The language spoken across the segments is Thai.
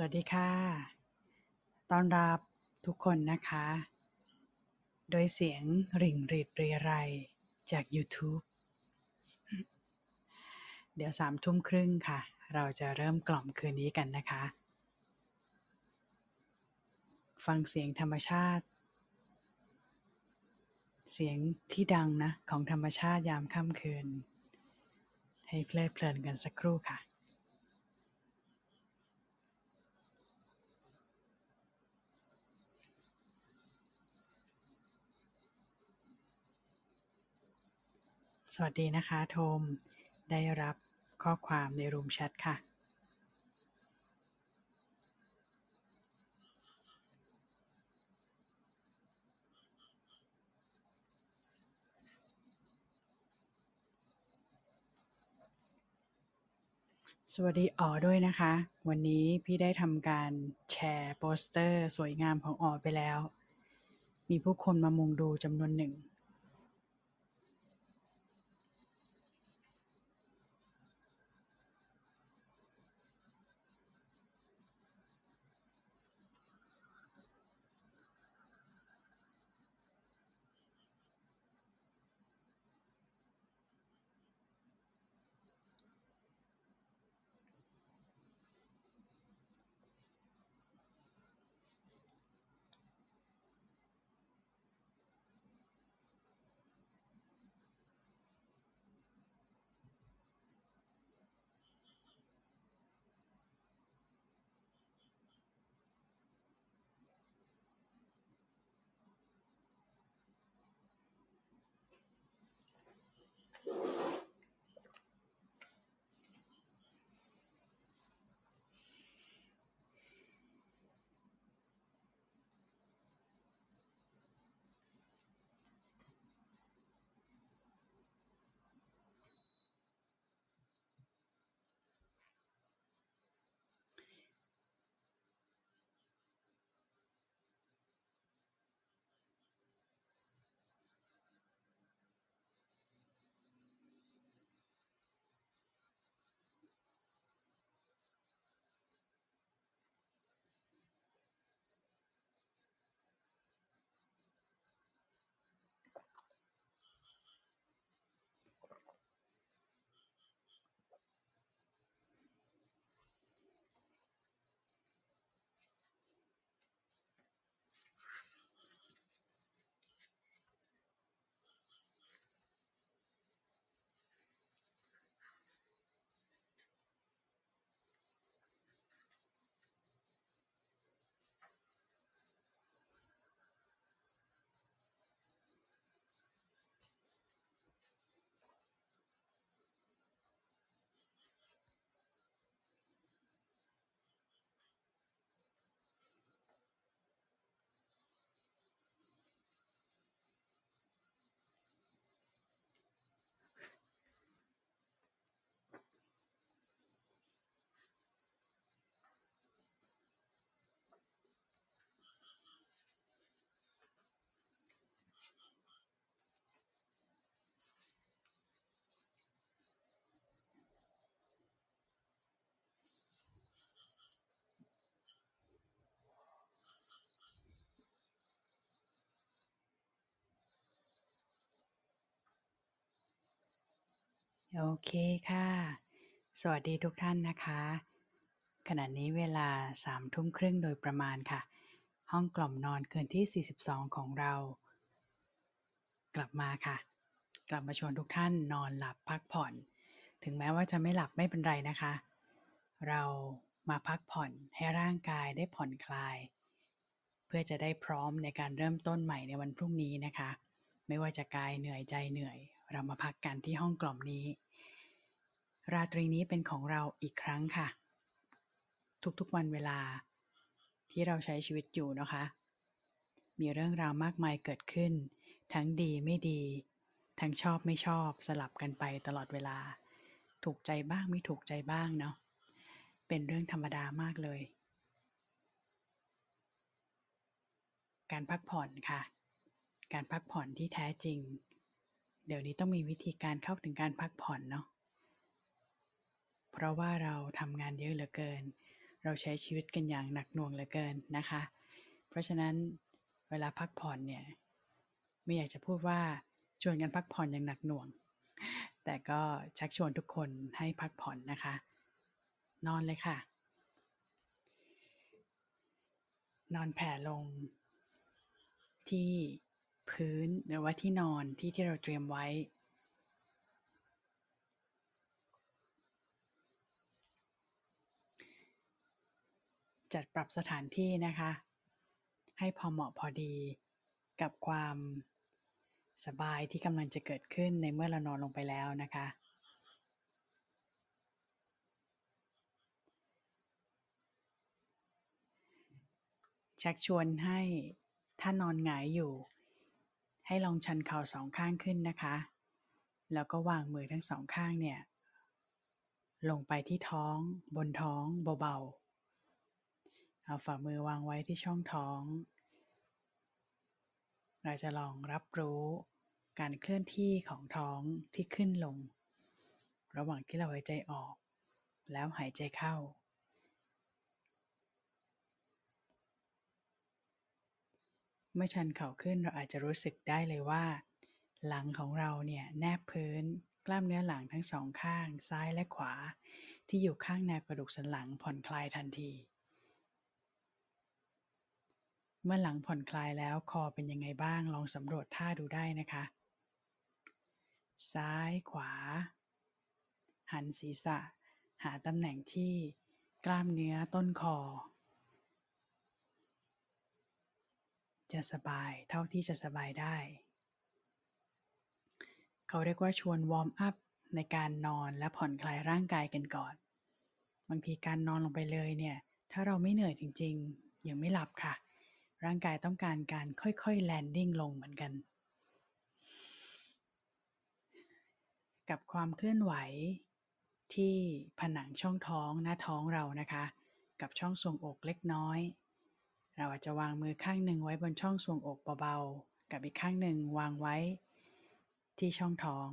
สวัสดีค่ะต้อนรับทุกคนนะคะโดยเสียงริ่งริดเรไรจาก YouTube เดี๋ยว 21:30 น.ค่ะเราจะเริ่มกล่อมคืนนี้กันนะคะฟังเสียงธรรมชาติเสียงที่ดังนะของธรรมชาติยามค่ำคืนให้เพลิดเพลินกันสักครู่ค่ะสวัสดีนะคะโทมได้รับข้อความในรูมแชทค่ะสวัสดีอ๋อด้วยนะคะวันนี้พี่ได้ทำการแชร์โปสเตอร์สวยงามของอ๋อไปแล้วมีผู้คนมามุงดูจำนวนหนึ่งโอเคค่ะสวัสดีทุกท่านนะคะขณะนี้เวลา 21:30 น.โดยประมาณค่ะห้องกล่อมนอนคืนที่42ของเรากลับมาค่ะกลับมาชวนทุกท่านนอนหลับพักผ่อนถึงแม้ว่าจะไม่หลับไม่เป็นไรนะคะเรามาพักผ่อนให้ร่างกายได้ผ่อนคลายเพื่อจะได้พร้อมในการเริ่มต้นใหม่ในวันพรุ่งนี้นะคะไม่ว่าจะกายเหนื่อยใจเหนื่อยเรามาพักกันที่ห้องกล่อมนี้ราตรีนี้เป็นของเราอีกครั้งค่ะทุกๆวันเวลาที่เราใช้ชีวิตอยู่นะคะมีเรื่องราวมากมายเกิดขึ้นทั้งดีไม่ดีทั้งชอบไม่ชอบสลับกันไปตลอดเวลาถูกใจบ้างไม่ถูกใจบ้างเนาะเป็นเรื่องธรรมดามากเลยการพักผ่อนค่ะการพักผ่อนที่แท้จริงเดี๋ยวนี้ต้องมีวิธีการเข้าถึงการพักผ่อนเนาะเพราะว่าเราทำงานเยอะเหลือเกิน เราใช้ชีวิตกันอย่างหนักหน่วงเหลือเกินนะคะเพราะฉะนั้นเวลาพักผ่อนเนี่ยไม่อยากจะพูดว่าชวนกันพักผ่อนอย่างหนักหน่วงแต่ก็ชักชวนทุกคนให้พักผ่อนนะคะนอนเลยค่ะนอนแผ่ลงที่พื้นหรือว่าที่นอนที่เราเตรียมไว้จัดปรับสถานที่นะคะให้พอเหมาะพอดีกับความสบายที่กำลังจะเกิดขึ้นในเมื่อเรานอนลงไปแล้วนะคะชักชวนให้ถ้านอนหงายอยู่ให้ลองชันเข่าสองข้างขึ้นนะคะแล้วก็วางมือทั้งสองข้างเนี่ยลงไปที่ท้องบนท้องเบาๆเอาฝ่ามือวางไว้ที่ช่องท้องเราจะลองรับรู้การเคลื่อนที่ของท้องที่ขึ้นลงระหว่างที่เราหายใจออกแล้วหายใจเข้าเมื่อชันเข่าขึ้นเราอาจจะรู้สึกได้เลยว่าหลังของเราเนี่ยแนบพื้นกล้ามเนื้อหลังทั้งสองข้างซ้ายและขวาที่อยู่ข้างแนวกระดูกสันหลังผ่อนคลายทันทีเมื่อหลังผ่อนคลายแล้วคอเป็นยังไงบ้างลองสำรวจท่าดูได้นะคะซ้ายขวาหันศีรษะหาตำแหน่งที่กล้ามเนื้อต้นคอจะสบายเท่าที่จะสบายได้เขาเรียกว่าชวนวอร์มอัพในการนอนและผ่อนคลายร่างกายกันก่อนบางทีการนอนลงไปเลยเนี่ยถ้าเราไม่เหนื่อยจริงๆยังไม่หลับค่ะร่างกายต้องการการค่อยๆแลนดิ้งลงเหมือนกันกับความเคลื่อนไหวที่ผนังช่องท้องหน้าท้องเรานะคะกับช่องทรวงอกเล็กน้อยเราอาจจะวางมือข้างหนึ่งไว้บนช่องทรวงอกเบาๆกับอีกข้างหนึ่งวางไว้ที่ช่องท้อง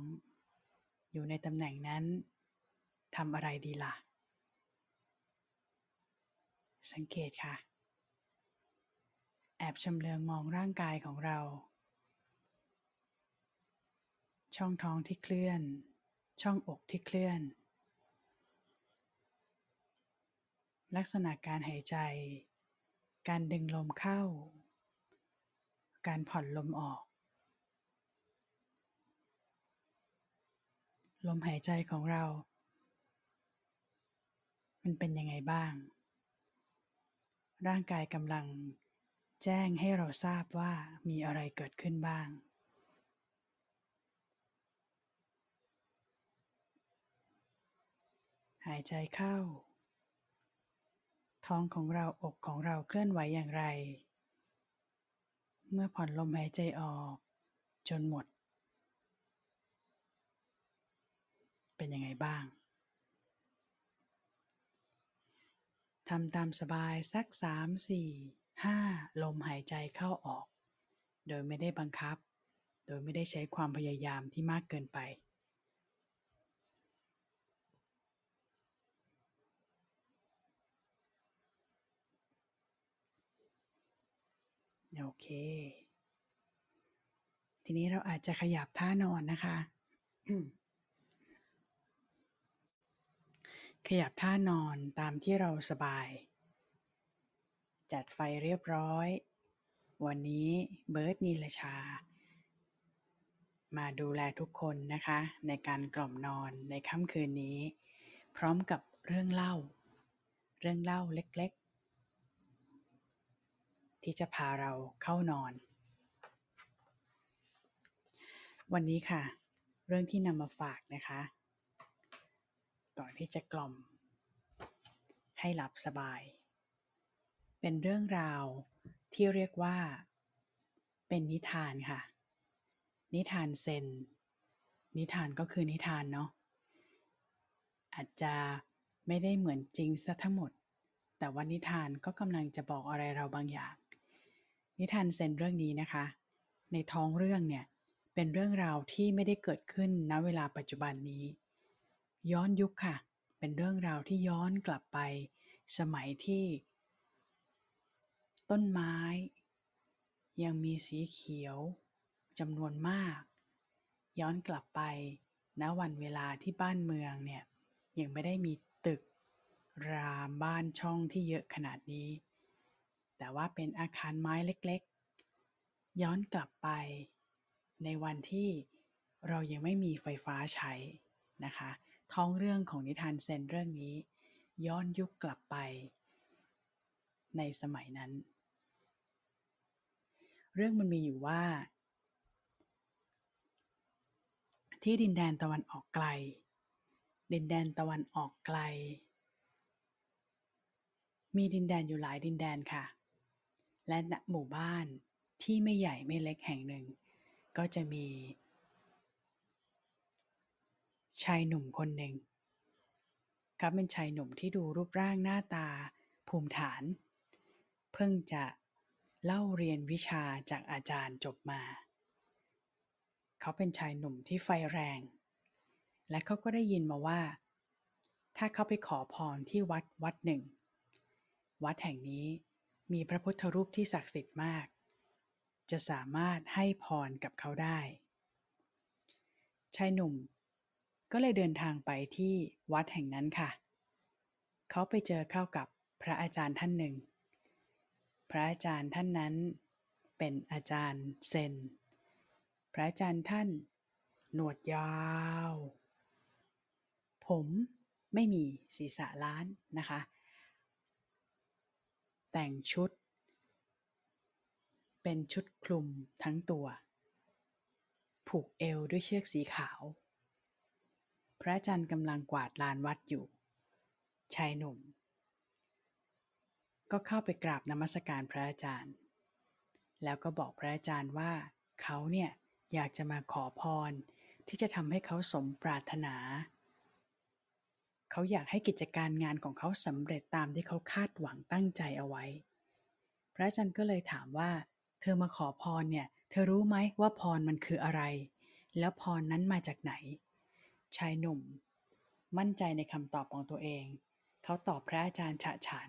อยู่ในตำแหน่งนั้นทำอะไรดีล่ะสังเกตค่ะแอบชำเลืองมองร่างกายของเราช่องท้องที่เคลื่อนช่องอกที่เคลื่อนลักษณะการหายใจการดึงลมเข้าการผ่อนลมออกลมหายใจของเรามันเป็นยังไงบ้างร่างกายกำลังแจ้งให้เราทราบว่ามีอะไรเกิดขึ้นบ้างหายใจเข้าท้องของเราอกของเราเคลื่อนไหวอย่างไรเมื่อผ่อนลมหายใจออกจนหมดเป็นยังไงบ้างทำตามสบายสัก3-4-5 ลมหายใจเข้าออกโดยไม่ได้บังคับโดยไม่ได้ใช้ความพยายามที่มากเกินไปโอเคทีนี้เราอาจจะขยับท่านอนนะคะขยับท่านอนตามที่เราสบายจัดไฟเรียบร้อยวันนี้เบิร์ดนีลชามาดูแลทุกคนนะคะในการกล่อมนอนในค่ำคืนนี้พร้อมกับเรื่องเล่าเล็กๆที่จะพาเราเข้านอนวันนี้ค่ะเรื่องที่นำมาฝากนะคะก่อนที่จะกล่อมให้หลับสบายเป็นเรื่องราวที่เรียกว่าเป็นนิทานค่ะนิทานเซนนิทานก็คือนิทานเนาะอาจจะไม่ได้เหมือนจริงซะทั้งหมดแต่ว่านิทานก็กำลังจะบอกอะไรเราบางอย่างนิทานเซนเรื่องนี้นะคะในท้องเรื่องเนี่ยเป็นเรื่องราวที่ไม่ได้เกิดขึ้นณเวลาปัจจุบันนี้ย้อนยุคค่ะเป็นเรื่องราวที่ย้อนกลับไป สมัยที่ต้นไม้ยังมีสีเขียวจำนวนมากย้อนกลับไปณวันเวลาที่บ้านเมืองเนี่ยยังไม่ได้มีตึกรามบ้านช่องที่เยอะขนาดนี้แต่ว่าเป็นอาคารไม้เล็กๆย้อนกลับไปในวันที่เรายังไม่มีไฟฟ้าใช้นะคะท้องเรื่องของนิทานเซนเรื่องนี้ย้อนยุคกลับไปในสมัยนั้นเรื่องมันมีอยู่ว่าที่ดินแดนตะวันออกไกลดินแดนตะวันออกไกลมีดินแดนอยู่หลายดินแดนค่ะและณหมู่บ้านที่ไม่ใหญ่ไม่เล็กแห่งหนึ่งก็จะมีชายหนุ่มคนหนึ่งครับเป็นชายหนุ่มที่ดูรูปร่างหน้าตาภูมิฐานเพิ่งจะเล่าเรียนวิชาจากอาจารย์จบมาเขาเป็นชายหนุ่มที่ไฟแรงและเขาก็ได้ยินมาว่าถ้าเขาไปขอพรที่วัดหนึ่งวัดแห่งนี้มีพระพุทธรูปที่ศักดิ์สิทธิ์มากจะสามารถให้พรกับเขาได้ชายหนุ่มก็เลยเดินทางไปที่วัดแห่งนั้นค่ะเขาไปเจอเข้ากับพระอาจารย์ท่านหนึ่งพระอาจารย์ท่านนั้นเป็นอาจารย์เซนพระอาจารย์ท่านหนวดยาวผมไม่มีศีรษะล้านนะคะแต่งชุดเป็นชุดคลุมทั้งตัวผูกเอวด้วยเชือกสีขาวพระอาจารย์กำลังกวาดลานวัดอยู่ชายหนุ่มก็เข้าไปกราบนมัสการพระอาจารย์แล้วก็บอกพระอาจารย์ว่าเขาเนี่ยอยากจะมาขอพรที่จะทำให้เขาสมปรารถนาเขาอยากให้กิจการงานของเขาสำเร็จตามที่เขาคาดหวังตั้งใจเอาไว้พระอาจารย์ก็เลยถามว่าเธอมาขอพรเนี่ยเธอรู้ไหมว่าพรมันคืออะไรแล้วพรนั้นมาจากไหนชายหนุ่มมั่นใจในคำตอบของตัวเองเขาตอบพระอาจารย์ฉะฉาน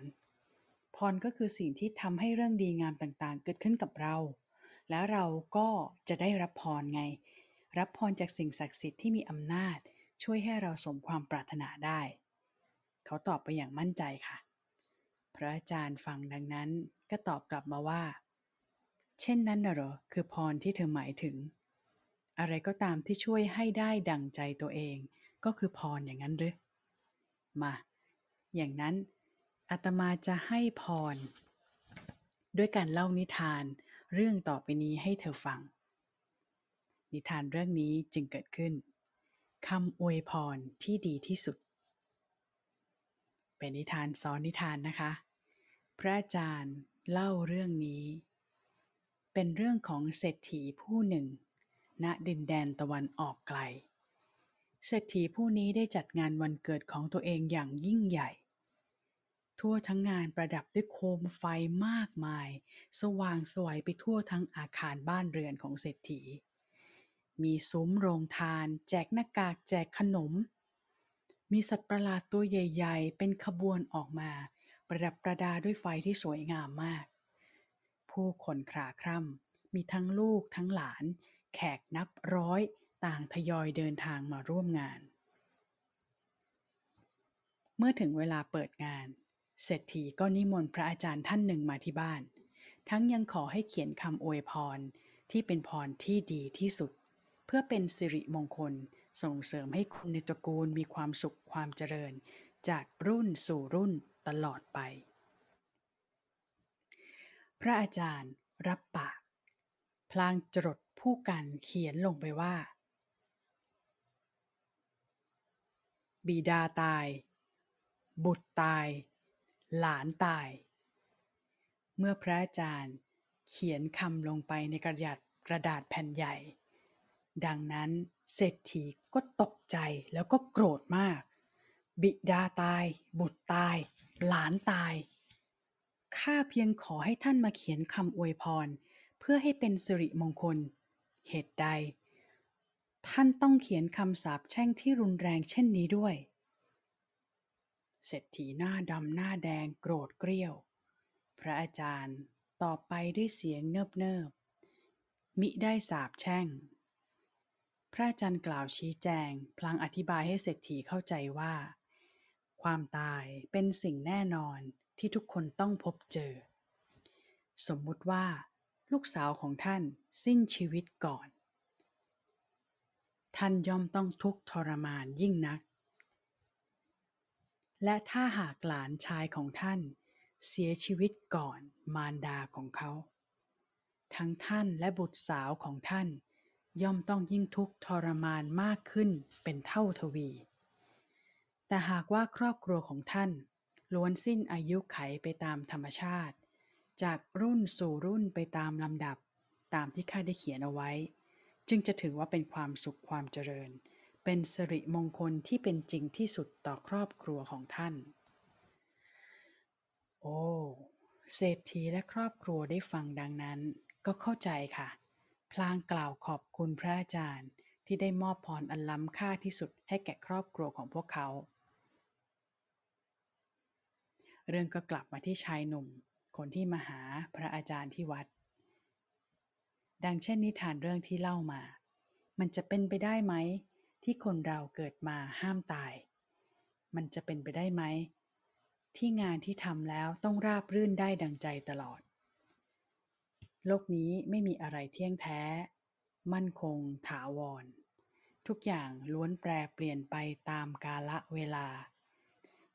พรก็คือสิ่งที่ทำให้เรื่องดีงามต่างๆเกิดขึ้นกับเราแล้วเราก็จะได้รับพรไงรับพรจากสิ่งศักดิ์สิทธิ์ที่มีอำนาจช่วยให้เราสมความปรารถนาได้เขาตอบไปอย่างมั่นใจค่ะพระอาจารย์ฟังดังนั้นก็ตอบกลับมาว่าเช่นนั้นน่ะเหรอคือพรที่เธอหมายถึงอะไรก็ตามที่ช่วยให้ได้ดั่งใจตัวเองก็คือพรอย่างนั้นหรือมาอย่างนั้นอาตมาจะให้พรด้วยการเล่านิทานเรื่องต่อไปนี้ให้เธอฟังนิทานเรื่องนี้จึงเกิดขึ้นคำอวยพรที่ดีที่สุดเป็นนิทานซ้อนนิทานนะคะพระอาจารย์เล่าเรื่องนี้เป็นเรื่องของเศรษฐีผู้หนึ่งณดินแดนตะวันออกไกลเศรษฐีผู้นี้ได้จัดงานวันเกิดของตัวเองอย่างยิ่งใหญ่ทั่วทั้งงานประดับด้วยโคมไฟมากมายสว่างสวยไปทั่วทั้งอาคารบ้านเรือนของเศรษฐีมีซุ้มโรงทานแจกหน้ากากแจกขนมมีสัตว์ประหลาดตัวใหญ่ๆเป็นขบวนออกมาประดับประดาด้วยไฟที่สวยงามมากผู้คนคลาคร่ำมีทั้งลูกทั้งหลานแขกนับร้อยต่างทยอยเดินทางมาร่วมงานเมื่อถึงเวลาเปิดงานเศรษฐีก็นิมนต์พระอาจารย์ท่านหนึ่งมาที่บ้านทั้งยังขอให้เขียนคำอวยพรที่เป็นพรที่ดีที่สุดเพื่อเป็นสิริมงคลส่งเสริมให้คนในตระกูลมีความสุขความเจริญจากรุ่นสู่รุ่นตลอดไปพระอาจารย์รับปากพลางจรดผู้กันเขียนลงไปว่าบิดาตายบุตรตายหลานตายเมื่อพระอาจารย์เขียนคำลงไปในกระดาษแผ่นใหญ่ดังนั้นเศรษฐีก็ตกใจแล้วก็โกรธมากบิดาตายบุตรตายหลานตายข้าเพียงขอให้ท่านมาเขียนคำอวยพรเพื่อให้เป็นสิริมงคลเหตุใดท่านต้องเขียนคำสาปแช่งที่รุนแรงเช่นนี้ด้วย เศรษฐีหน้าดำหน้าแดงโกรธเกรี้ยวพระอาจารย์ตอบไปด้วยเสียงเนิบเนิบมิได้สาปแช่งพระอาจารย์กล่าวชี้แจงพลางอธิบายให้เศรษฐีเข้าใจว่าความตายเป็นสิ่งแน่นอนที่ทุกคนต้องพบเจอสมมุติว่าลูกสาวของท่านสิ้นชีวิตก่อนท่านย่อมต้องทุกข์ทรมานยิ่งนักและถ้าหากหลานชายของท่านเสียชีวิตก่อนมารดาของเขาทั้งท่านและบุตรสาวของท่านย่อมต้องยิ่งทุกข์ทรมานมากขึ้นเป็นเท่าทวีแต่หากว่าครอบครัวของท่านล้วนสิ้นอายุไขไปตามธรรมชาติจากรุ่นสู่รุ่นไปตามลำดับตามที่ข้าได้เขียนเอาไว้จึงจะถือว่าเป็นความสุขความเจริญเป็นสิริมงคลที่เป็นจริงที่สุดต่อครอบครัวของท่านโอ้เศรษฐีและครอบครัวได้ฟังดังนั้นก็เข้าใจค่ะพลางกล่าวขอบคุณพระอาจารย์ที่ได้มอบพรอันล้ำค่าที่สุดให้แก่ครอบครัวของพวกเขาเรื่องก็กลับมาที่ชายหนุ่มคนที่มาหาพระอาจารย์ที่วัดดังเช่นนิทานเรื่องที่เล่ามามันจะเป็นไปได้ไหมที่คนเราเกิดมาห้ามตายมันจะเป็นไปได้ไหมที่งานที่ทำแล้วต้องราบรื่นได้ดังใจตลอดโลกนี้ไม่มีอะไรเที่ยงแท้มั่นคงถาวรทุกอย่างล้วนแปรเปลี่ยนไปตามกาลเวลา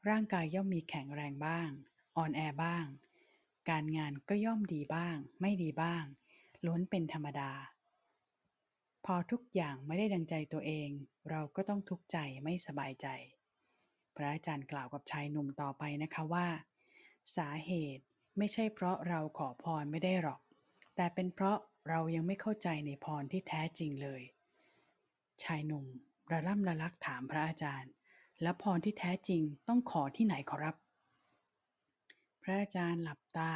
ร่างกายย่อมมีแข็งแรงบ้างอ่อนแอบ้างการงานก็ย่อมดีบ้างไม่ดีบ้างล้วนเป็นธรรมดาพอทุกอย่างไม่ได้ดังใจตัวเองเราก็ต้องทุกข์ใจไม่สบายใจพระอาจารย์กล่าวกับชายหนุ่มต่อไปนะคะว่าสาเหตุไม่ใช่เพราะเราขอพรไม่ได้หรอกแต่เป็นเพราะเรายังไม่เข้าใจในพรที่แท้จริงเลยชายหนุ่มระล่ำระลักถามพระอาจารย์และพรที่แท้จริงต้องขอที่ไหนขอรับพระอาจารย์หลับตา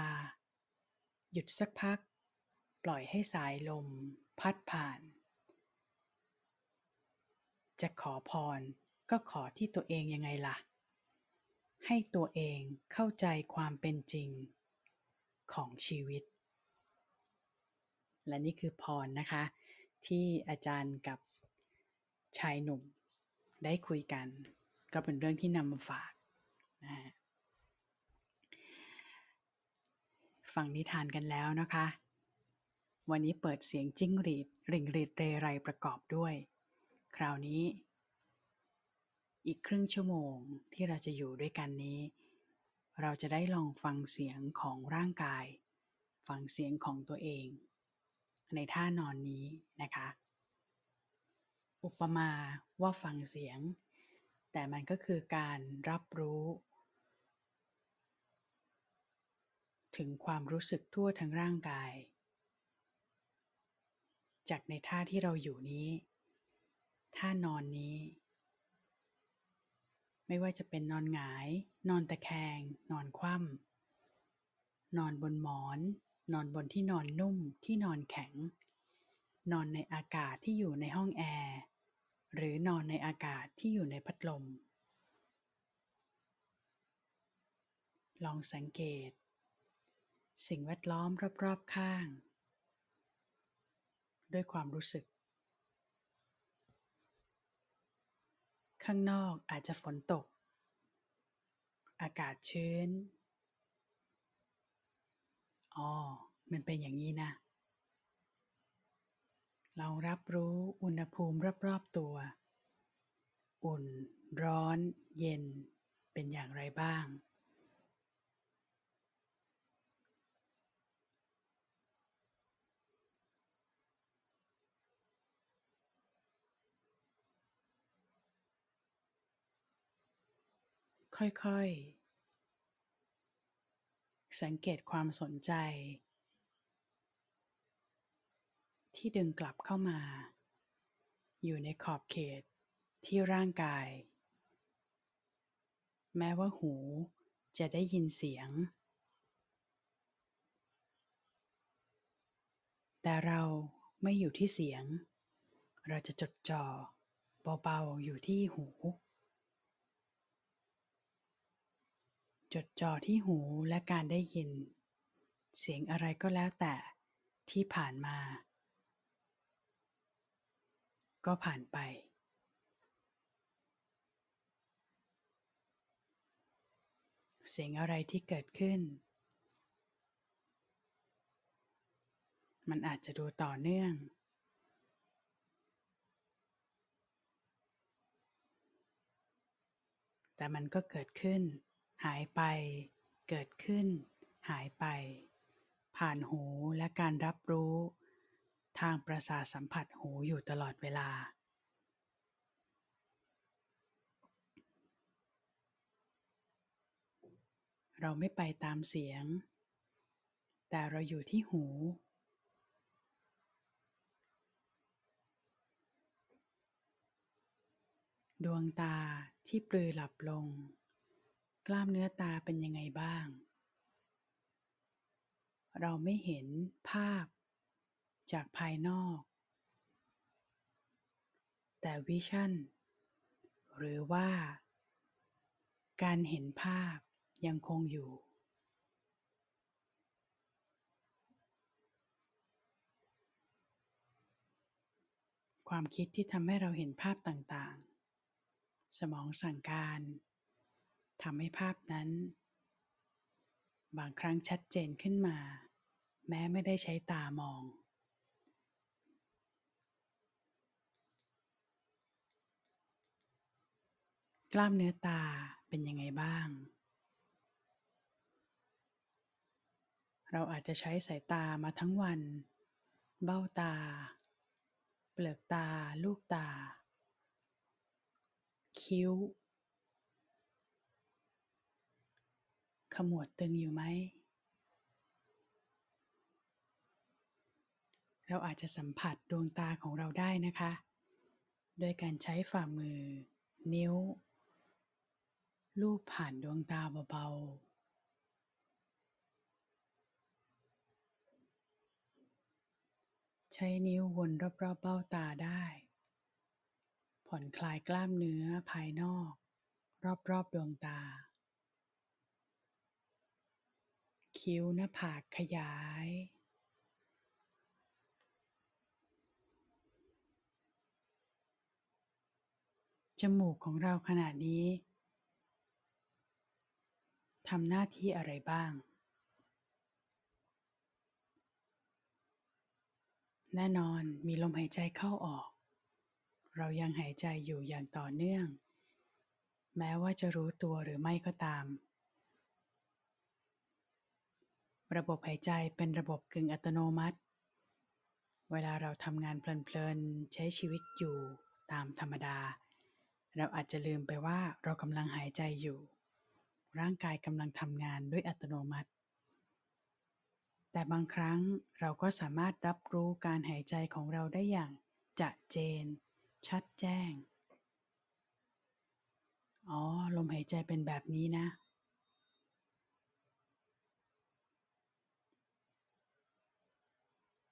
หยุดสักพักปล่อยให้สายลมพัดผ่านจะขอพรก็ขอที่ตัวเองยังไงล่ะให้ตัวเองเข้าใจความเป็นจริงของชีวิตและนี่คือพรนะคะที่อาจารย์กับชายหนุ่มได้คุยกันก็เป็นเรื่องที่นำมาฝากนะฮะฟังนิทานกันแล้วนะคะวันนี้เปิดเสียงจิ้งหรีดริ่งหรีดเรไรประกอบด้วยคราวนี้อีกครึ่งชั่วโมงที่เราจะอยู่ด้วยกันนี้เราจะได้ลองฟังเสียงของร่างกายฟังเสียงของตัวเองในท่านอนนี้นะคะอุปมาว่าฟังเสียงแต่มันก็คือการรับรู้ถึงความรู้สึกทั่วทั้งร่างกายจากในท่าที่เราอยู่นี้ท่านอนนี้ไม่ว่าจะเป็นนอนหงายนอนตะแคงนอนคว่ำนอนบนหมอนนอนบนที่นอนนุ่มที่นอนแข็งนอนในอากาศที่อยู่ในห้องแอร์หรือนอนในอากาศที่อยู่ในพัดลมลองสังเกตสิ่งแวดล้อมรอบๆข้างด้วยความรู้สึกข้างนอกอาจจะฝนตกอากาศชื้นอ๋อมันเป็นอย่างนี้นะเรารับรู้อุณหภูมิรอบๆตัวอุ่นร้อนเย็นเป็นอย่างไรบ้างค่อยๆสังเกตความสนใจที่ดึงกลับเข้ามาอยู่ในขอบเขตที่ร่างกายแม้ว่าหูจะได้ยินเสียงแต่เราไม่อยู่ที่เสียงเราจะจดจ่อเบาๆอยู่ที่หู จดจ่อที่หูและการได้ยินเสียงอะไรก็แล้วแต่ที่ผ่านมาก็ผ่านไปเสียงอะไรที่เกิดขึ้นมันอาจจะดูต่อเนื่องแต่มันก็เกิดขึ้นหายไปเกิดขึ้นหายไปผ่านหูและการรับรู้ทางประสาทสัมผัสหูอยู่ตลอดเวลาเราไม่ไปตามเสียงแต่เราอยู่ที่หูดวงตาที่ปลือหลับลงกล้ามเนื้อตาเป็นยังไงบ้างเราไม่เห็นภาพจากภายนอกแต่วิชั่นหรือว่าการเห็นภาพยังคงอยู่ความคิดที่ทำให้เราเห็นภาพต่างๆสมองสั่งการทำให้ภาพนั้นบางครั้งชัดเจนขึ้นมาแม้ไม่ได้ใช้ตามองกล้ามเนื้อตาเป็นยังไงบ้างเราอาจจะใช้สายตามาทั้งวันเบ้าตาเปลือกตาลูกตาคิ้วขมวดตึงอยู่ไหมเราอาจจะสัมผัสดวงตาของเราได้นะคะโดยการใช้ฝ่ามือนิ้วลูบผ่านดวงตาเบาๆใช้นิ้ววนรอบๆเบ้าตาได้ผ่อนคลายกล้ามเนื้อภายนอกรอบๆดวงตาคิ้วหน้าผากขยายจมูกของเราขณะนี้ทำหน้าที่อะไรบ้างแน่นอนมีลมหายใจเข้าออกเรายังหายใจอยู่อย่างต่อเนื่องแม้ว่าจะรู้ตัวหรือไม่ก็ตามระบบหายใจเป็นระบบกึ่งอัตโนมัติเวลาเราทำงานเพลินๆใช้ชีวิตอยู่ตามธรรมดาเราอาจจะลืมไปว่าเรากำลังหายใจอยู่ร่างกายกำลังทำงานด้วยอัตโนมัติแต่บางครั้งเราก็สามารถรับรู้การหายใจของเราได้อย่างจะเจนชัดแจ้งอ๋อลมหายใจเป็นแบบนี้นะ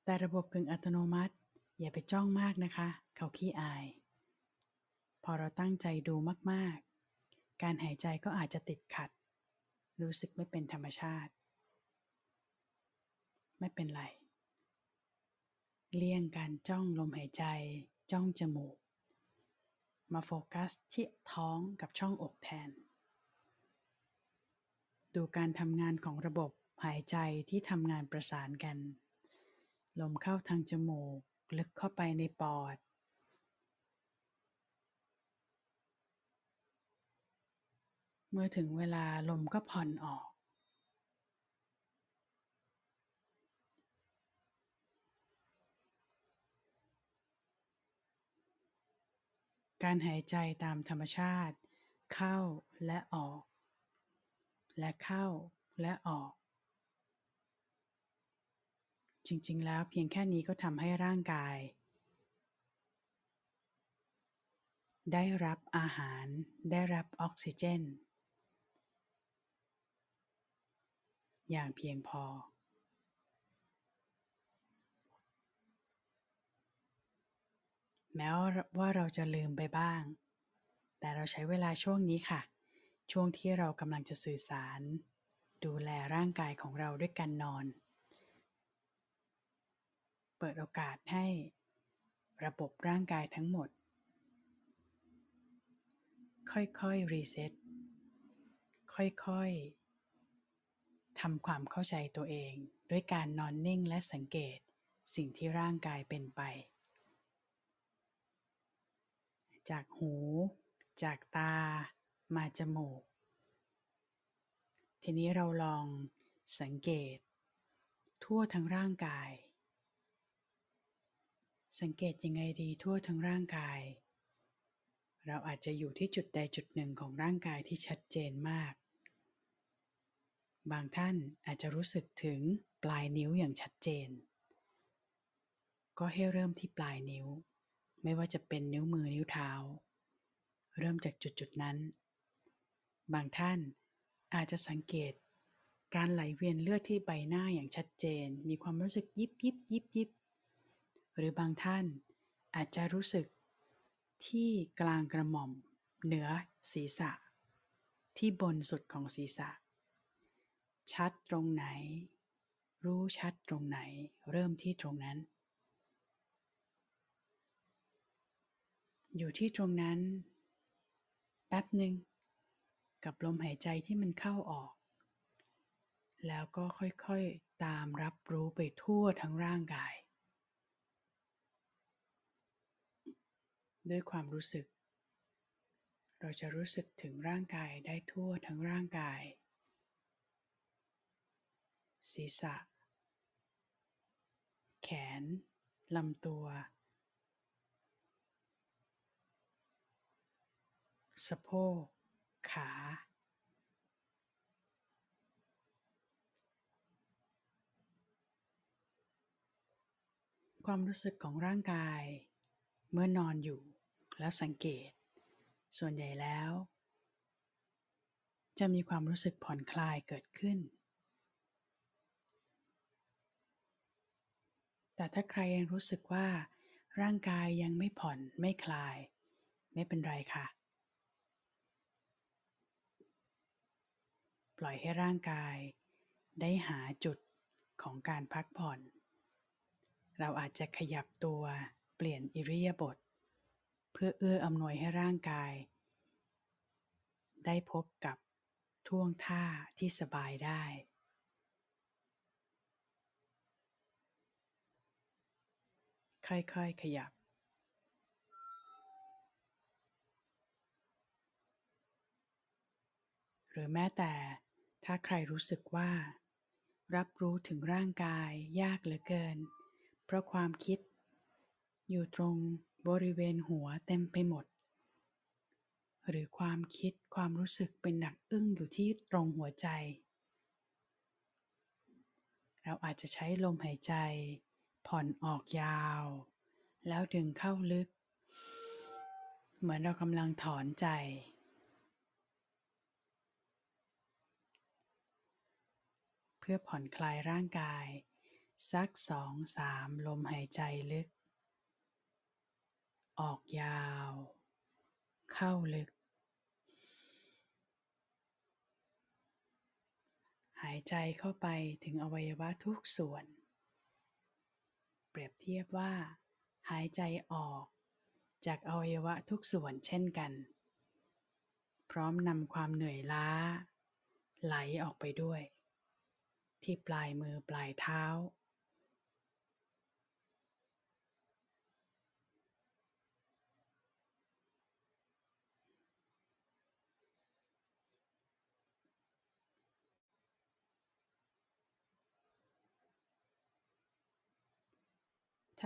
แต่ระบบกึ่งอัตโนมัติอย่าไปจ้องมากนะคะเขาขี้อายพอเราตั้งใจดูมากๆการหายใจก็อาจจะติดขัดรู้สึกไม่เป็นธรรมชาติไม่เป็นไรเลี่ยงการจ้องลมหายใจจ้องจมูกมาโฟกัสที่ท้องกับช่องอกแทนดูการทำงานของระบบหายใจที่ทำงานประสานกันลมเข้าทางจมูกลึกเข้าไปในปอดเมื่อถึงเวลาลมก็ผ่อนออกการหายใจตามธรรมชาติเข้าและออกและเข้าและออกจริงๆแล้วเพียงแค่นี้ก็ทำให้ร่างกายได้รับอาหารได้รับออกซิเจนอย่างเพียงพอแม้ว่าเราจะลืมไปบ้างแต่เราใช้เวลาช่วงนี้ค่ะ ช่วงที่เรากำลังจะสื่อสารดูแลร่างกายของเราด้วยการนอนเปิดโอกาสให้ระบบร่างกายทั้งหมดค่อยๆรีเซ็ตค่อยๆทำความเข้าใจตัวเองด้วยการนอนนิ่งและสังเกตสิ่งที่ร่างกายเป็นไปจากหูจากตามาจมูกทีนี้เราลองสังเกตทั่วทั้งร่างกายสังเกตยังไงดีทั่วทั้งร่างกายเราอาจจะอยู่ที่จุดใดจุดหนึ่งของร่างกายที่ชัดเจนมากบางท่านอาจจะรู้สึกถึงปลายนิ้วอย่างชัดเจนก็ให้เริ่มที่ปลายนิ้วไม่ว่าจะเป็นนิ้วมือนิ้วเท้าเริ่มจากจุดๆนั้นบางท่านอาจจะสังเกตการไหลเวียนเลือดที่ใบหน้าอย่างชัดเจนมีความรู้สึกยิบยิบยิบยิบหรือบางท่านอาจจะรู้สึกที่กลางกระหม่อมเหนือศีรษะที่บนสุดของศีรษะชัดตรงไหนรู้ชัดตรงไหนเริ่มที่ตรงนั้นอยู่ที่ตรงนั้นแป๊บหนึ่งกับลมหายใจที่มันเข้าออกแล้วก็ค่อยๆตามรับรู้ไปทั่วทั้งร่างกายด้วยความรู้สึกเราจะรู้สึกถึงร่างกายได้ทั่วทั้งร่างกายศีรษะแขนลำตัวสะโพกขาความรู้สึกของร่างกายเมื่อนอนอยู่แล้วสังเกตส่วนใหญ่แล้วจะมีความรู้สึกผ่อนคลายเกิดขึ้นแต่ถ้าใครยังรู้สึกว่าร่างกายยังไม่ผ่อนไม่คลายไม่เป็นไรค่ะปล่อยให้ร่างกายได้หาจุดของการพักผ่อนเราอาจจะขยับตัวเปลี่ยนอิริยาบถเพื่ออำนวยให้ร่างกายได้พบกับท่วงท่าที่สบายได้ค่อยๆขยับหรือแม้แต่ถ้าใครรู้สึกว่ารับรู้ถึงร่างกายยากเหลือเกินเพราะความคิดอยู่ตรงบริเวณหัวเต็มไปหมดหรือความคิดความรู้สึกเป็นหนักอึ้งอยู่ที่ตรงหัวใจเราอาจจะใช้ลมหายใจผ่อนออกยาวแล้วดึงเข้าลึกเหมือนเรากำลังถอนใจเพื่อผ่อนคลายร่างกายสัก 2-3 ลมหายใจลึกออกยาวเข้าลึกหายใจเข้าไปถึงอวัยวะทุกส่วนเปรียบเทียบว่าหายใจออกจากอวัยวะทุกส่วนเช่นกันพร้อมนำความเหนื่อยล้าไหลออกไปด้วยที่ปลายมือปลายเท้าถ้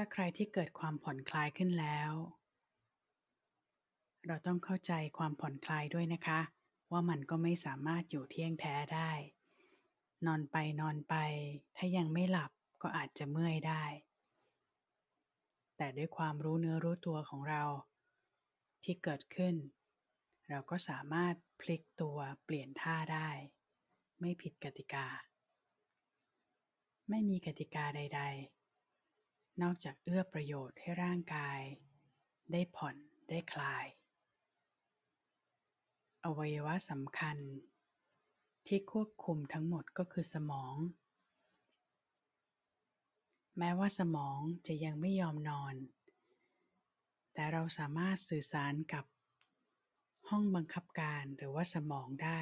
าใครที่เกิดความผ่อนคลายขึ้นแล้วเราต้องเข้าใจความผ่อนคลายด้วยนะคะว่ามันก็ไม่สามารถอยู่เที่ยงแท้ได้นอนไปนอนไปถ้ายังไม่หลับก็อาจจะเมื่อยได้แต่ด้วยความรู้เนื้อรู้ตัวของเราที่เกิดขึ้นเราก็สามารถพลิกตัวเปลี่ยนท่าได้ไม่ผิดกติกาไม่มีกติกาใดๆนอกจากเอื้อประโยชน์ให้ร่างกายได้ผ่อนได้คลาย อวัยวะสำคัญที่ควบคุมทั้งหมดก็คือสมองแม้ว่าสมองจะยังไม่ยอมนอนแต่เราสามารถสื่อสารกับห้องบังคับการหรือว่าสมองได้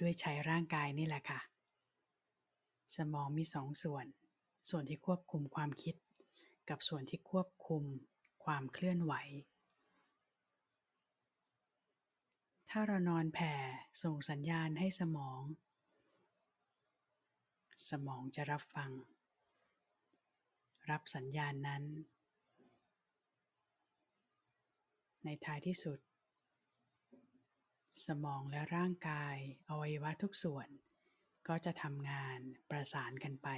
ด้วยใช้ร่างกายนี่แหละค่ะสมองมี2ส่วนที่ควบคุมความคิดกับส่วนที่ควบคุมความเคลื่อนไหวถ้าเรานอนแผ่ส่งสัญญาณให้สมองจะรับฟังรับสัญญาณนั้นในท้ายที่สุดสมองและร่างกายอวัยวะทุกส่วนก็จะทำงานประสานกันไป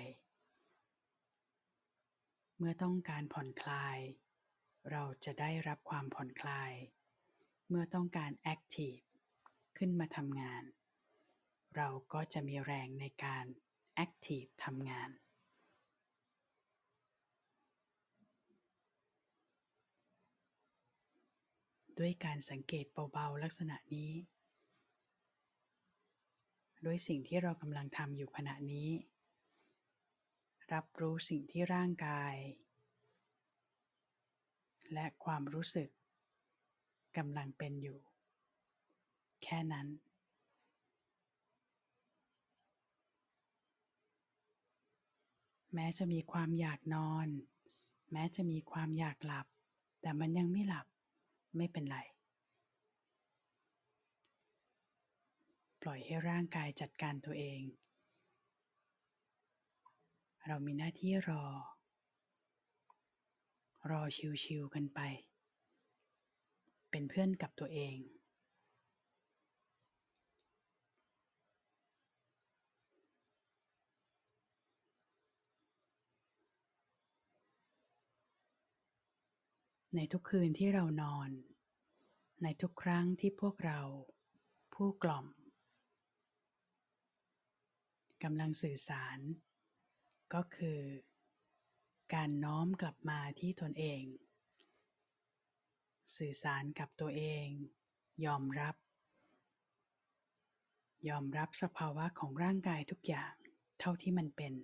เมื่อต้องการผ่อนคลายเราจะได้รับความผ่อนคลายเมื่อต้องการแอคทีฟขึ้นมาทำงานเราก็จะมีแรงในการแอคทีฟทำงานด้วยการสังเกตเบาๆลักษณะนี้ด้วยสิ่งที่เรากำลังทำอยู่ขณะนี้รับรู้สิ่งที่ร่างกายและความรู้สึกกำลังเป็นอยู่แค่นั้นแม้จะมีความอยากนอนแม้จะมีความอยากหลับแต่มันยังไม่หลับไม่เป็นไรปล่อยให้ร่างกายจัดการตัวเองเรามีหน้าที่รอชิวๆกันไปเป็นเพื่อนกับตัวเองในทุกคืนที่เรานอนในทุกครั้งที่พวกเราผู้กล่อมกำลังสื่อสารก็คือการน้อมกลับมาที่ตนเองสื่อสารกับตัวเองยอมรับสภาวะของร่างกายทุกอย่างเท่าที่มันเป็น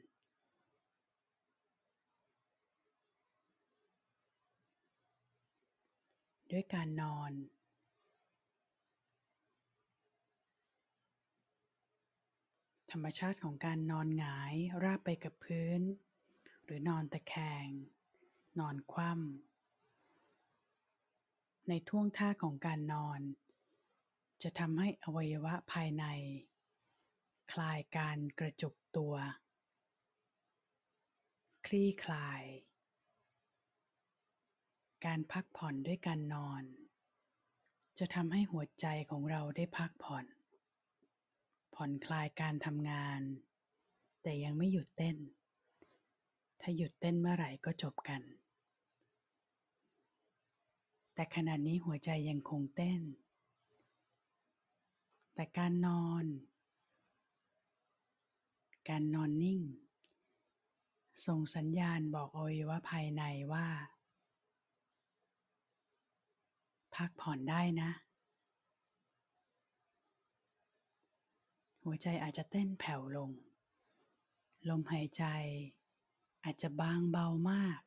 ด้วยการนอนธรรมชาติของการนอนหงายราบไปกับพื้นหรือนอนตะแคงนอนคว่ำในท่วงท่าของการนอนจะทำให้อวัยวะภายในคลายการกระจุกตัวคลี่คลายการพักผ่อนด้วยการนอนจะทำให้หัวใจของเราได้พักผ่อนคลายการทำงานแต่ยังไม่หยุดเต้นถ้าหยุดเต้นเมื่อไหร่ก็จบกันแต่ขณะนี้หัวใจยังคงเต้นแต่การนอนนิ่งส่งสัญญาณบอกอวัยวะภายในว่าพักผ่อนได้นะหัวใจอาจจะเต้นแผ่วลงลมหายใจอาจจะบางเบามาก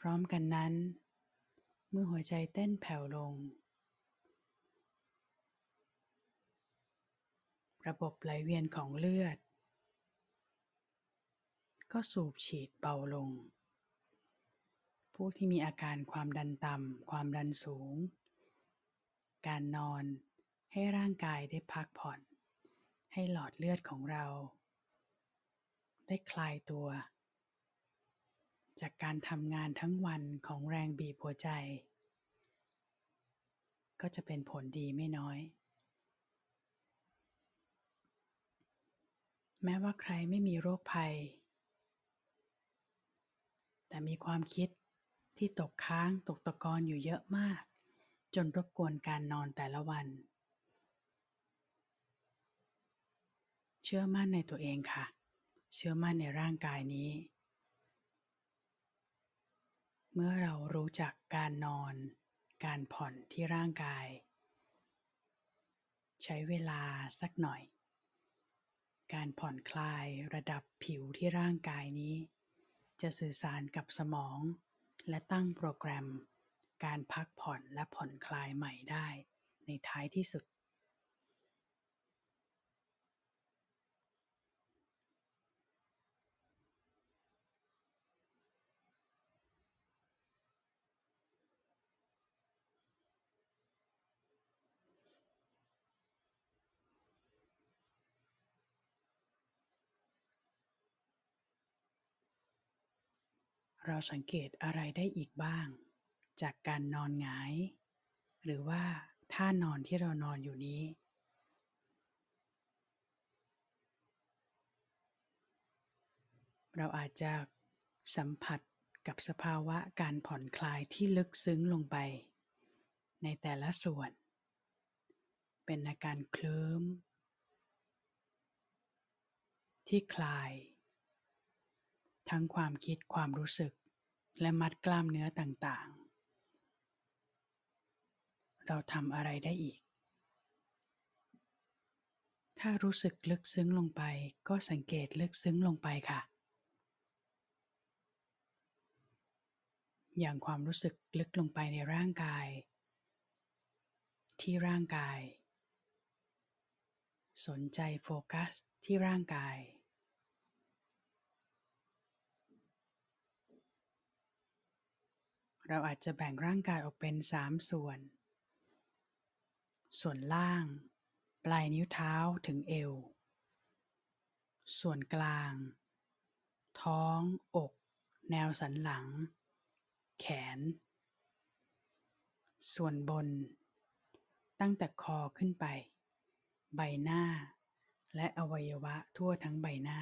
พร้อมกันนั้นเมื่อหัวใจเต้นแผ่วลงระบบไหลเวียนของเลือดก็สูบฉีดเบาลงผู้ที่มีอาการความดันต่ำความดันสูงการนอนให้ร่างกายได้พักผ่อนให้หลอดเลือดของเราได้คลายตัวจากการทำงานทั้งวันของแรงบีบหัวใจก็จะเป็นผลดีไม่น้อยแม้ว่าใครไม่มีโรคภัยแต่มีความคิดที่ตกค้างตกตะกอนอยู่เยอะมากจนรบกวนการนอนแต่ละวันเชื่อมั่นในตัวเองค่ะเชื่อมั่นในร่างกายนี้ เมื่อเรารู้จักการนอนการผ่อนที่ร่างกายใช้เวลาสักหน่อยการผ่อนคลายระดับผิวที่ร่างกายนี้จะสื่อสารกับสมองและตั้งโปรแกรมการพักผ่อนและผ่อนคลายใหม่ได้ในท้ายที่สุดเราสังเกตอะไรได้อีกบ้างจากการนอนหงายหรือว่าท่านอนที่เรานอนอยู่นี้เราอาจจะสัมผัสกับสภาวะการผ่อนคลายที่ลึกซึ้งลงไปในแต่ละส่วนเป็นอาการเคลิ้มที่คลายทั้งความคิดความรู้สึกและมัดกล้ามเนื้อต่างๆเราทำอะไรได้อีกถ้ารู้สึกลึกซึ้งลงไปก็สังเกตลึกซึ้งลงไปค่ะอย่างความรู้สึกลึกลงไปในร่างกายที่ร่างกายสนใจโฟกัสที่ร่างกายเราอาจจะแบ่งร่างกายออกเป็น3ส่วนส่วนล่างปลายนิ้วเท้าถึงเอวส่วนกลางท้องอกแนวสันหลังแขนส่วนบนตั้งแต่คอขึ้นไปใบหน้าและอวัยวะทั่วทั้งใบหน้า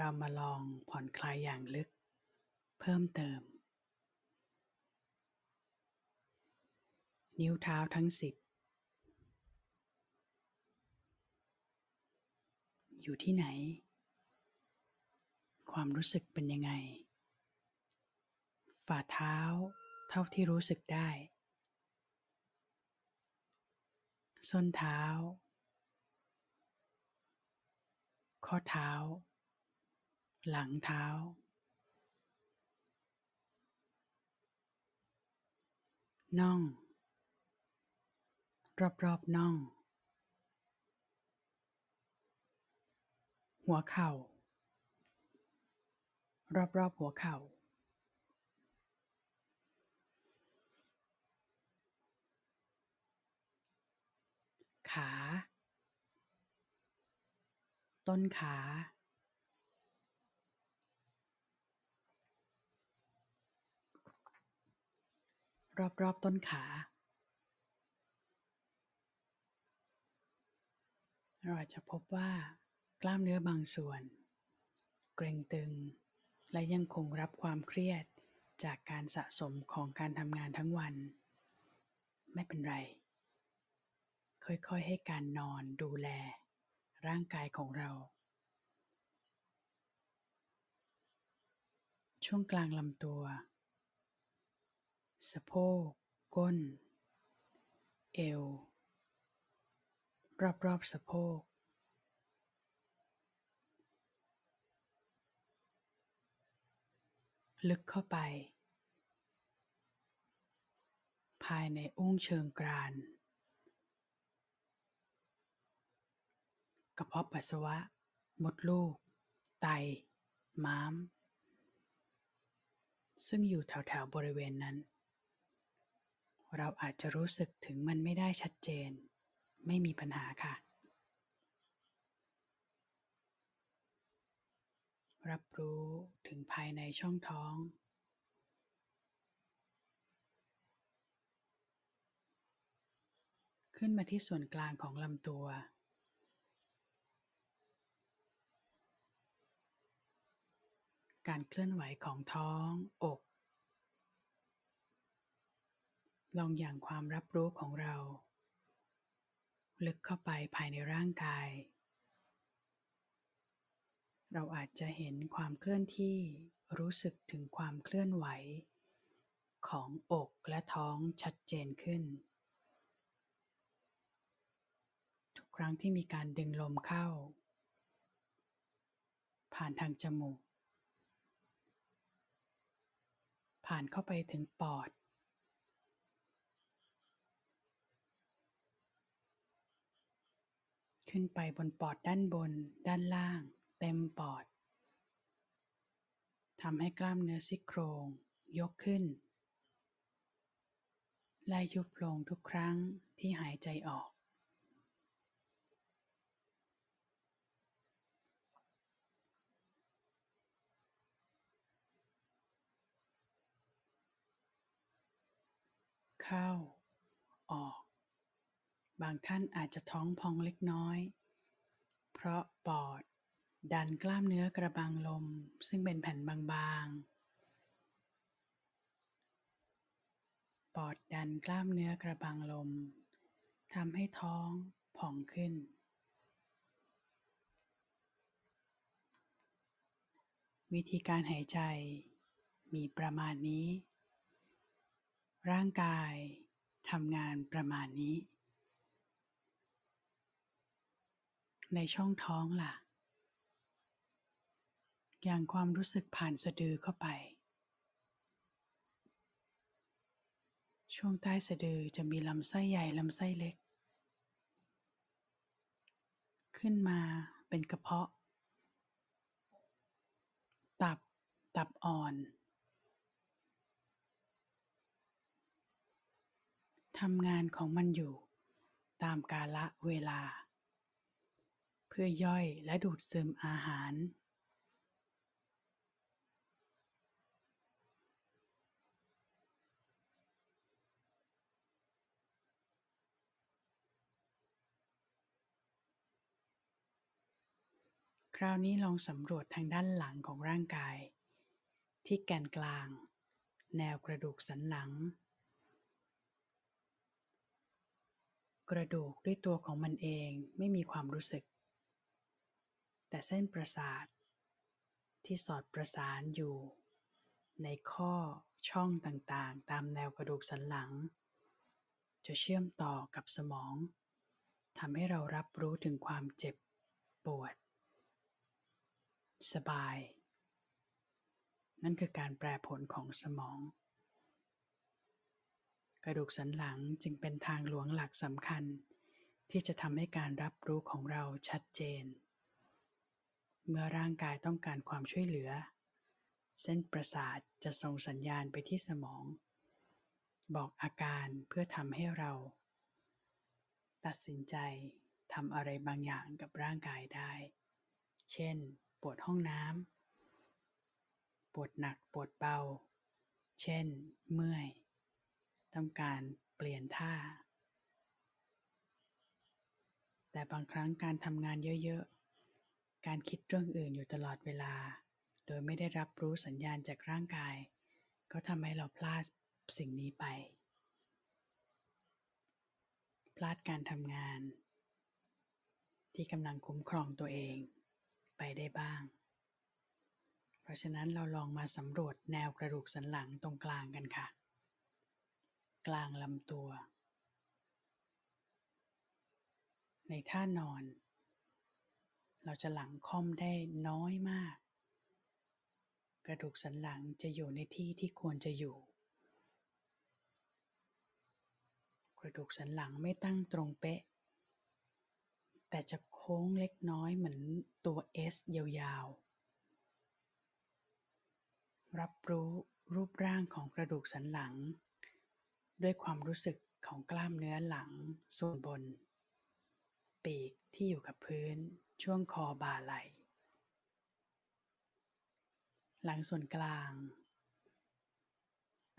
เรามาลองผ่อนคลายอย่างลึกเพิ่มเติมนิ้วเท้าทั้ง10อยู่ที่ไหนความรู้สึกเป็นยังไงฝ่าเท้าเท่าที่รู้สึกได้ส้นเท้าข้อเท้าหลังเท้าน่องรอบๆน่องหัวเข่ารอบๆหัวเข่าขาต้นขารอบๆต้นขาเราอาจจะพบว่ากล้ามเนื้อบางส่วนเกร็งตึงและยังคงรับความเครียดจากการสะสมของการทำงานทั้งวันไม่เป็นไรค่อยๆให้การนอนดูแลร่างกายของเราช่วงกลางลำตัวสะโพกก้นเอวรอบๆสะโพกลึกเข้าไปภายในอุ้งเชิงกรานกระเพาะปัสสาวะมดลูกไตม้ามซึ่งอยู่แถวๆบริเวณนั้นเราอาจจะรู้สึกถึงมันไม่ได้ชัดเจนไม่มีปัญหาค่ะรับรู้ถึงภายในช่องท้องขึ้นมาที่ส่วนกลางของลำตัวการเคลื่อนไหวของท้องอกลองอย่างความรับรู้ของเราลึกเข้าไปภายในร่างกาย เราอาจจะเห็นความเคลื่อนที่รู้สึกถึงความเคลื่อนไหวของอกและท้องชัดเจนขึ้นทุกครั้งที่มีการดึงลมเข้าผ่านทางจมูกผ่านเข้าไปถึงปอดขึ้นไปบนปอดด้านบนด้านล่างเต็มปอดทำให้กล้ามเนื้อซี่โครงยกขึ้นและยุบลงทุกครั้งที่หายใจออกเข้าออกบางท่านอาจจะท้องพองเล็กน้อยเพราะปอดดันกล้ามเนื้อกระบังลมซึ่งเป็นแผ่นบางๆปอดดันกล้ามเนื้อกระบังลมทำให้ท้องพองขึ้นวิธีการหายใจมีประมาณนี้ร่างกายทำงานประมาณนี้ในช่องท้องล่ะอย่างความรู้สึกผ่านสะดือเข้าไปช่วงใต้สะดือจะมีลำไส้ใหญ่ลำไส้เล็กขึ้นมาเป็นกระเพาะตับอ่อนทำงานของมันอยู่ตามกาลเวลาเพื่อย่อยและดูดซึมอาหารคราวนี้ลองสำรวจทางด้านหลังของร่างกายที่แกนกลางแนวกระดูกสันหลังกระดูกด้วยตัวของมันเองไม่มีความรู้สึกแต่เส้นประสาทที่สอดประสานอยู่ในข้อช่องต่างๆตามแนวกระดูกสันหลังจะเชื่อมต่อกับสมองทำให้เรารับรู้ถึงความเจ็บปวดสบายนั่นคือการแปรผลของสมองกระดูกสันหลังจึงเป็นทางหลวงหลักสำคัญที่จะทำให้การรับรู้ของเราชัดเจนเมื่อร่างกายต้องการความช่วยเหลือเส้นประสาทจะส่งสัญญาณไปที่สมองบอกอาการเพื่อทำให้เราตัดสินใจทำอะไรบางอย่างกับร่างกายได้เช่นปวดห้องน้ำปวดหนักปวดเบาเช่นเมื่อยต้องการเปลี่ยนท่าแต่บางครั้งการทำงานเยอะๆการคิดเรื่องอื่นอยู่ตลอดเวลาโดยไม่ได้รับรู้สัญญาณจากร่างกายก็ทำให้เราพลาดสิ่งนี้ไปพลาดการทำงานที่กำลังคุ้มครองตัวเองไปได้บ้างเพราะฉะนั้นเราลองมาสำรวจแนวกระดูกสันหลังตรงกลางกันค่ะกลางลำตัวในท่านอนเราจะหลังค่อมได้น้อยมากกระดูกสันหลังจะอยู่ในที่ที่ควรจะอยู่กระดูกสันหลังไม่ตั้งตรงเป๊ะแต่จะโค้งเล็กน้อยเหมือนตัว S ยาวๆรับรู้รูปร่างของกระดูกสันหลังด้วยความรู้สึกของกล้ามเนื้อหลังส่วนบนปีกที่อยู่กับพื้นช่วงคอบ่าไหล่หลังส่วนกลาง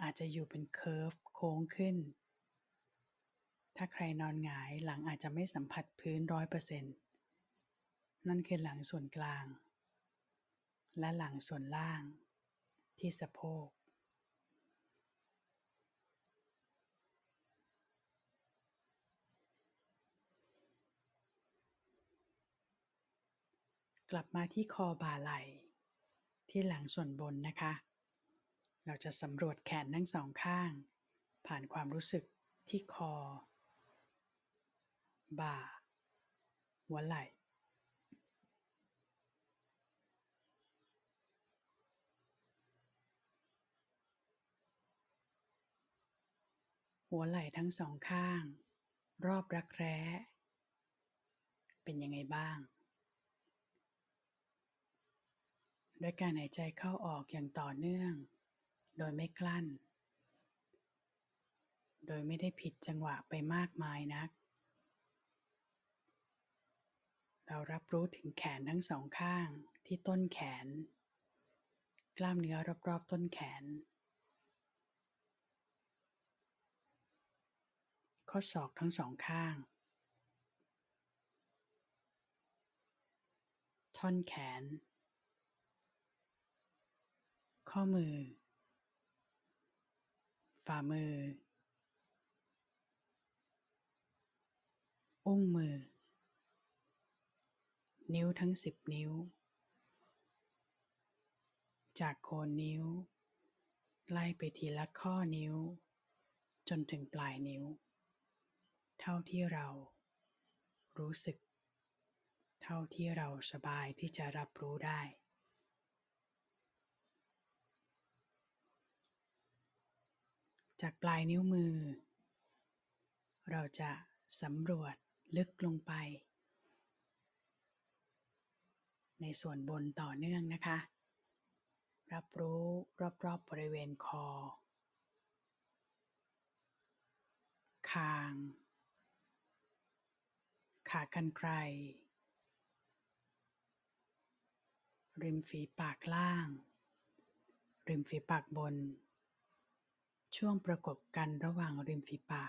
อาจจะอยู่เป็นเคิร์ฟโค้งขึ้นถ้าใครนอนหงายหลังอาจจะไม่สัมผัสพื้น 100% นั่นคือหลังส่วนกลางและหลังส่วนล่างที่สะโพก กลับมาที่คอบ่าไหล่ที่หลังส่วนบนนะคะเราจะสำรวจแขนทั้งสองข้างผ่านความรู้สึกที่คอบ่าหัวไหล่หัวไหล่ทั้งสองข้างรอบรักแร้เป็นยังไงบ้างด้วยการหายใจเข้าออกอย่างต่อเนื่องโดยไม่กลั้นโดยไม่ได้ผิดจังหวะไปมากมายนักเรารับรู้ถึงแขนทั้งสองข้างที่ต้นแขนกล้ามเนื้อรอบๆต้นแขนข้อศอกทั้งสองข้างท่อนแขนข้อมือฝ่ามืออุ้งมือนิ้วทั้ง10นิ้วจากโคนนิ้วไล่ไปทีละข้อนิ้วจนถึงปลายนิ้วเท่าที่เรารู้สึกเท่าที่เราสบายที่จะรับรู้ได้จากปลายนิ้วมือเราจะสำรวจลึกลงไปในส่วนบนต่อเนื่องนะคะรับรู้รอบๆบริเวณคอคางขากรรไกรริมฝีปากล่างริมฝีปากบนช่วงประกบกันระหว่างริมฝีปา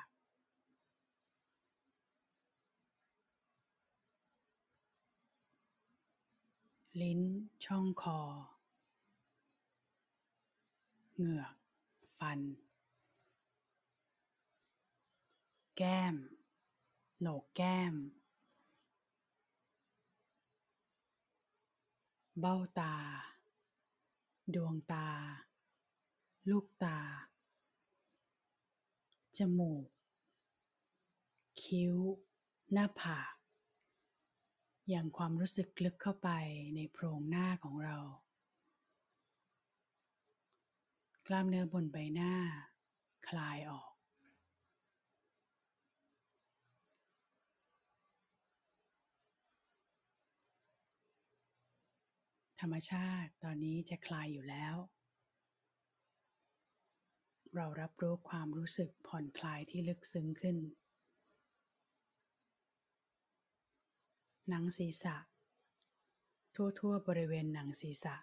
กลิ้นช่องคอเหงือกฟันแก้มโหนกแก้มเบ้าตาดวงตาลูกตาจมูกคิ้วหน้าผากอย่างความรู้สึกลึกเข้าไปในโพรงหน้าของเรากล้ามเนื้อบนใบหน้าคลายออกธรรมชาติตอนนี้จะคลายอยู่แล้วเรารับรู้ความรู้สึกผ่อนคลายที่ลึกซึ้งขึ้นหนังศีรษะทั่วๆบริเวณหนังศีรษะ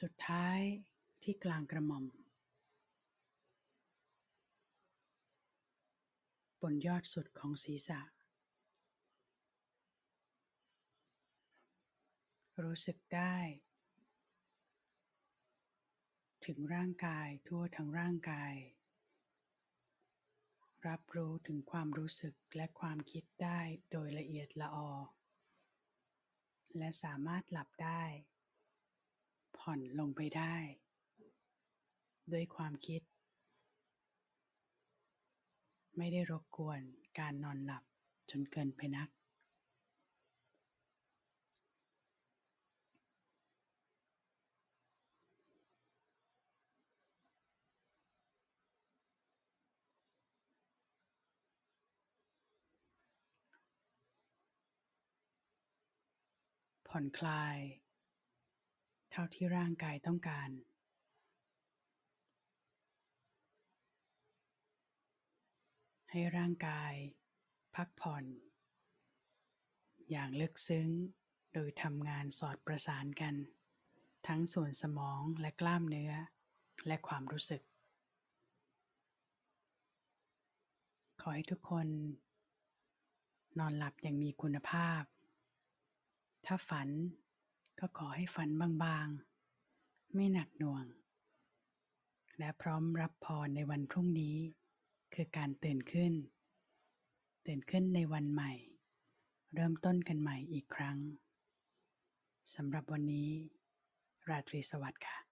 สุดท้ายที่กลางกระหม่อมบนยอดสุดของศีรษะรู้สึกได้ถึงร่างกายทั่วทั้งร่างกายรับรู้ถึงความรู้สึกและความคิดได้โดยละเอียดละออและสามารถหลับได้ผ่อนลงไปได้ด้วยความคิดไม่ได้รบกวนการนอนหลับจนเกินไปนักผ่อนคลายเท่าที่ร่างกายต้องการให้ร่างกายพักผ่อนอย่างลึกซึ้งโดยทำงานสอดประสานกันทั้งส่วนสมองและกล้ามเนื้อและความรู้สึกขอให้ทุกคนนอนหลับอย่างมีคุณภาพถ้าฝันก็ขอให้ฝันบางๆไม่หนักหน่วงและพร้อมรับพรในวันพรุ่งนี้คือการตื่นขึ้น ตื่นขึ้นในวันใหม่เริ่มต้นกันใหม่อีกครั้งสำหรับวันนี้ราตรีสวัสดิ์ค่ะ